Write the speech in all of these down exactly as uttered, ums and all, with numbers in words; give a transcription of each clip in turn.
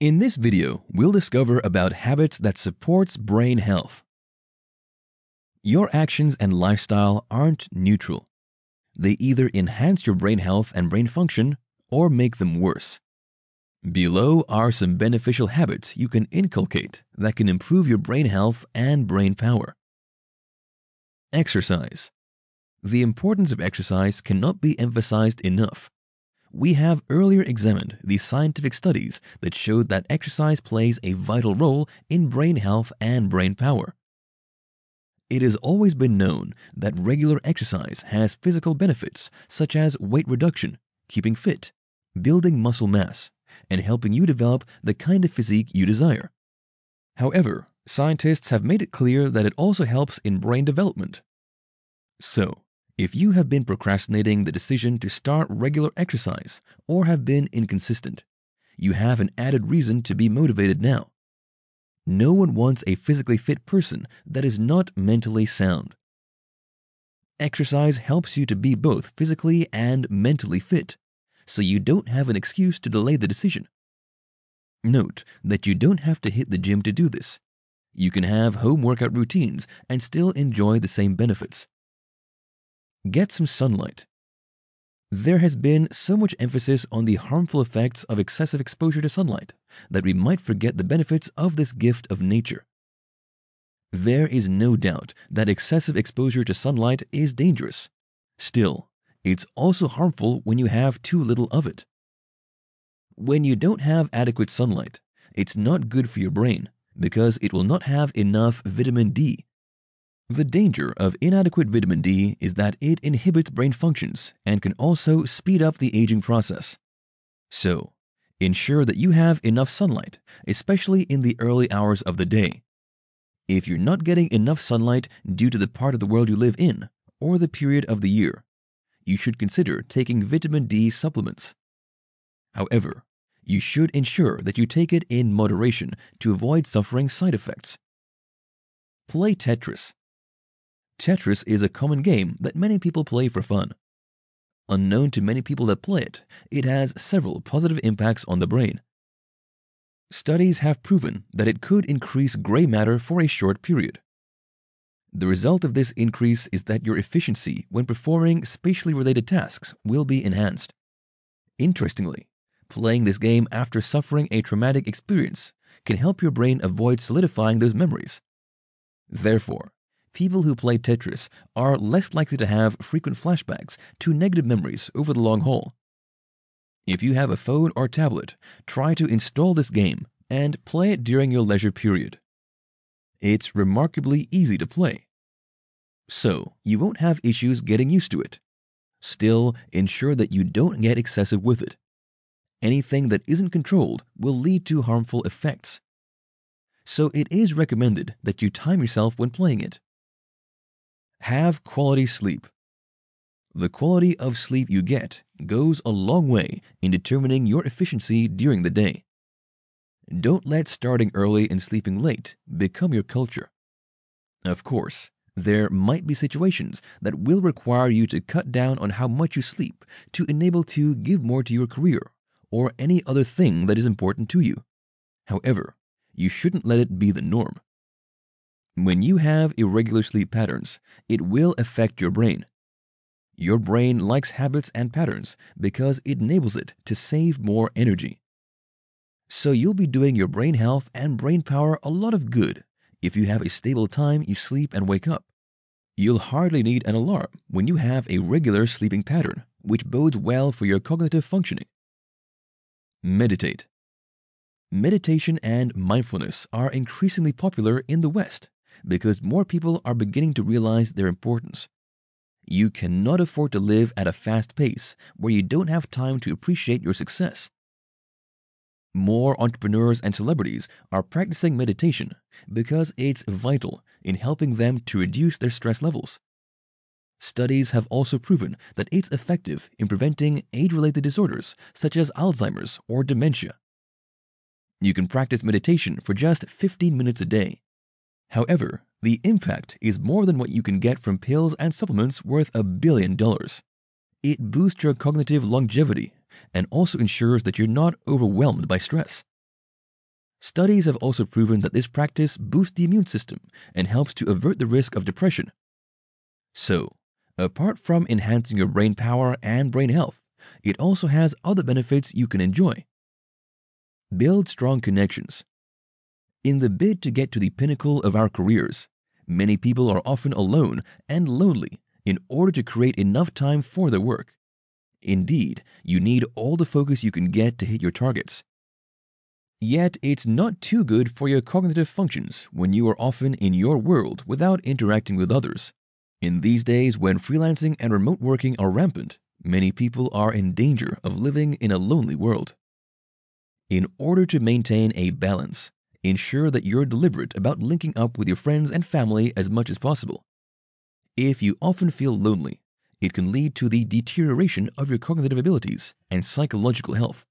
In this video, we'll discover about habits that supports brain health. Your actions and lifestyle aren't neutral. They either enhance your brain health and brain function or make them worse. Below are some beneficial habits you can inculcate that can improve your brain health and brain power. Exercise. The importance of exercise cannot be emphasized enough. We have earlier examined the scientific studies that showed that exercise plays a vital role in brain health and brain power. It has always been known that regular exercise has physical benefits such as weight reduction, keeping fit, building muscle mass, and helping you develop the kind of physique you desire. However, scientists have made it clear that it also helps in brain development. So, if you have been procrastinating the decision to start regular exercise or have been inconsistent, you have an added reason to be motivated now. No one wants a physically fit person that is not mentally sound. Exercise helps you to be both physically and mentally fit, so you don't have an excuse to delay the decision. Note that you don't have to hit the gym to do this. You can have home workout routines and still enjoy the same benefits. Get some sunlight. There has been so much emphasis on the harmful effects of excessive exposure to sunlight that we might forget the benefits of this gift of nature. There is no doubt that excessive exposure to sunlight is dangerous. Still, it's also harmful when you have too little of it. When you don't have adequate sunlight, it's not good for your brain because it will not have enough vitamin D. The danger of inadequate vitamin D is that it inhibits brain functions and can also speed up the aging process. So, ensure that you have enough sunlight, especially in the early hours of the day. If you're not getting enough sunlight due to the part of the world you live in or the period of the year, you should consider taking vitamin D supplements. However, you should ensure that you take it in moderation to avoid suffering side effects. Play Tetris. Tetris is a common game that many people play for fun. Unknown to many people that play it, it has several positive impacts on the brain. Studies have proven that it could increase gray matter for a short period. The result of this increase is that your efficiency when performing spatially related tasks will be enhanced. Interestingly, playing this game after suffering a traumatic experience can help your brain avoid solidifying those memories. Therefore, people who play Tetris are less likely to have frequent flashbacks to negative memories over the long haul. If you have a phone or tablet, try to install this game and play it during your leisure period. It's remarkably easy to play, so you won't have issues getting used to it. Still, ensure that you don't get excessive with it. Anything that isn't controlled will lead to harmful effects. So it is recommended that you time yourself when playing it. Have quality sleep. The quality of sleep you get goes a long way in determining your efficiency during the day. Don't let starting early and sleeping late become your culture. Of course, there might be situations that will require you to cut down on how much you sleep to enable you to give more to your career or any other thing that is important to you. However, you shouldn't let it be the norm. When you have irregular sleep patterns, it will affect your brain. Your brain likes habits and patterns because it enables it to save more energy. So you'll be doing your brain health and brain power a lot of good if you have a stable time you sleep and wake up. You'll hardly need an alarm when you have a regular sleeping pattern, which bodes well for your cognitive functioning. Meditate. Meditation and mindfulness are increasingly popular in the West because more people are beginning to realize their importance. You cannot afford to live at a fast pace where you don't have time to appreciate your success. More entrepreneurs and celebrities are practicing meditation because it's vital in helping them to reduce their stress levels. Studies have also proven that it's effective in preventing age-related disorders such as Alzheimer's or dementia. You can practice meditation for just fifteen minutes a day. However, the impact is more than what you can get from pills and supplements worth a billion dollars. It boosts your cognitive longevity and also ensures that you're not overwhelmed by stress. Studies have also proven that this practice boosts the immune system and helps to avert the risk of depression. So, apart from enhancing your brain power and brain health, it also has other benefits you can enjoy. Build strong connections. In the bid to get to the pinnacle of our careers, many people are often alone and lonely in order to create enough time for their work. Indeed, you need all the focus you can get to hit your targets. Yet, it's not too good for your cognitive functions when you are often in your world without interacting with others. In these days when freelancing and remote working are rampant, many people are in danger of living in a lonely world. In order to maintain a balance, ensure that you're deliberate about linking up with your friends and family as much as possible. If you often feel lonely, it can lead to the deterioration of your cognitive abilities and psychological health.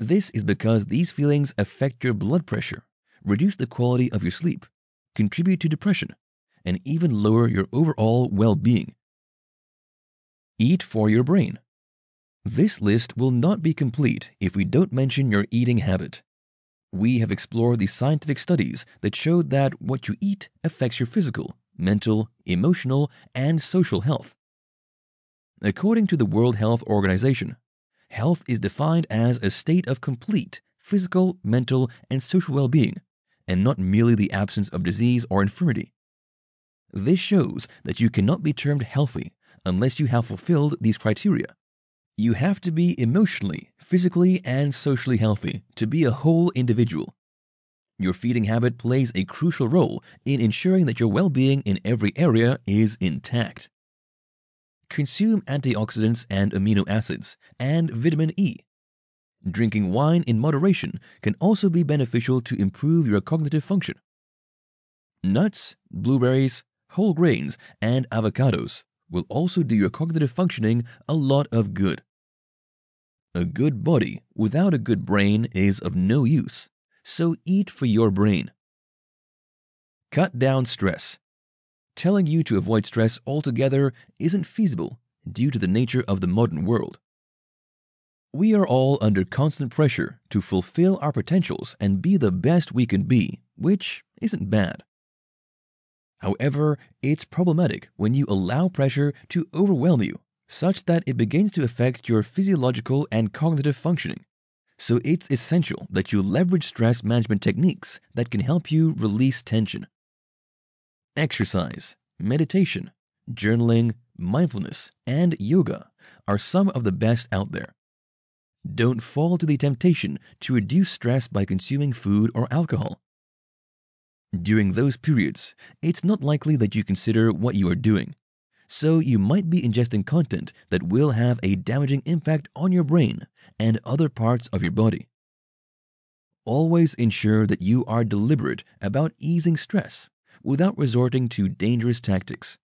This is because these feelings affect your blood pressure, reduce the quality of your sleep, contribute to depression, and even lower your overall well-being. Eat for your brain. This list will not be complete if we don't mention your eating habit. We have explored the scientific studies that showed that what you eat affects your physical, mental, emotional, and social health. According to the World Health Organization, health is defined as a state of complete physical, mental, and social well-being, and not merely the absence of disease or infirmity. This shows that you cannot be termed healthy unless you have fulfilled these criteria. You have to be emotionally, physically, and socially healthy to be a whole individual. Your feeding habit plays a crucial role in ensuring that your well-being in every area is intact. Consume antioxidants and amino acids, and vitamin E. Drinking wine in moderation can also be beneficial to improve your cognitive function. Nuts, blueberries, whole grains, and avocados will also do your cognitive functioning a lot of good. A good body without a good brain is of no use, so eat for your brain. Cut down stress. Telling you to avoid stress altogether isn't feasible due to the nature of the modern world. We are all under constant pressure to fulfill our potentials and be the best we can be, which isn't bad. However, it's problematic when you allow pressure to overwhelm you such that it begins to affect your physiological and cognitive functioning. So it's essential that you leverage stress management techniques that can help you release tension. Exercise, meditation, journaling, mindfulness, and yoga are some of the best out there. Don't fall to the temptation to reduce stress by consuming food or alcohol. During those periods, it's not likely that you consider what you are doing, so you might be ingesting content that will have a damaging impact on your brain and other parts of your body. Always ensure that you are deliberate about easing stress without resorting to dangerous tactics.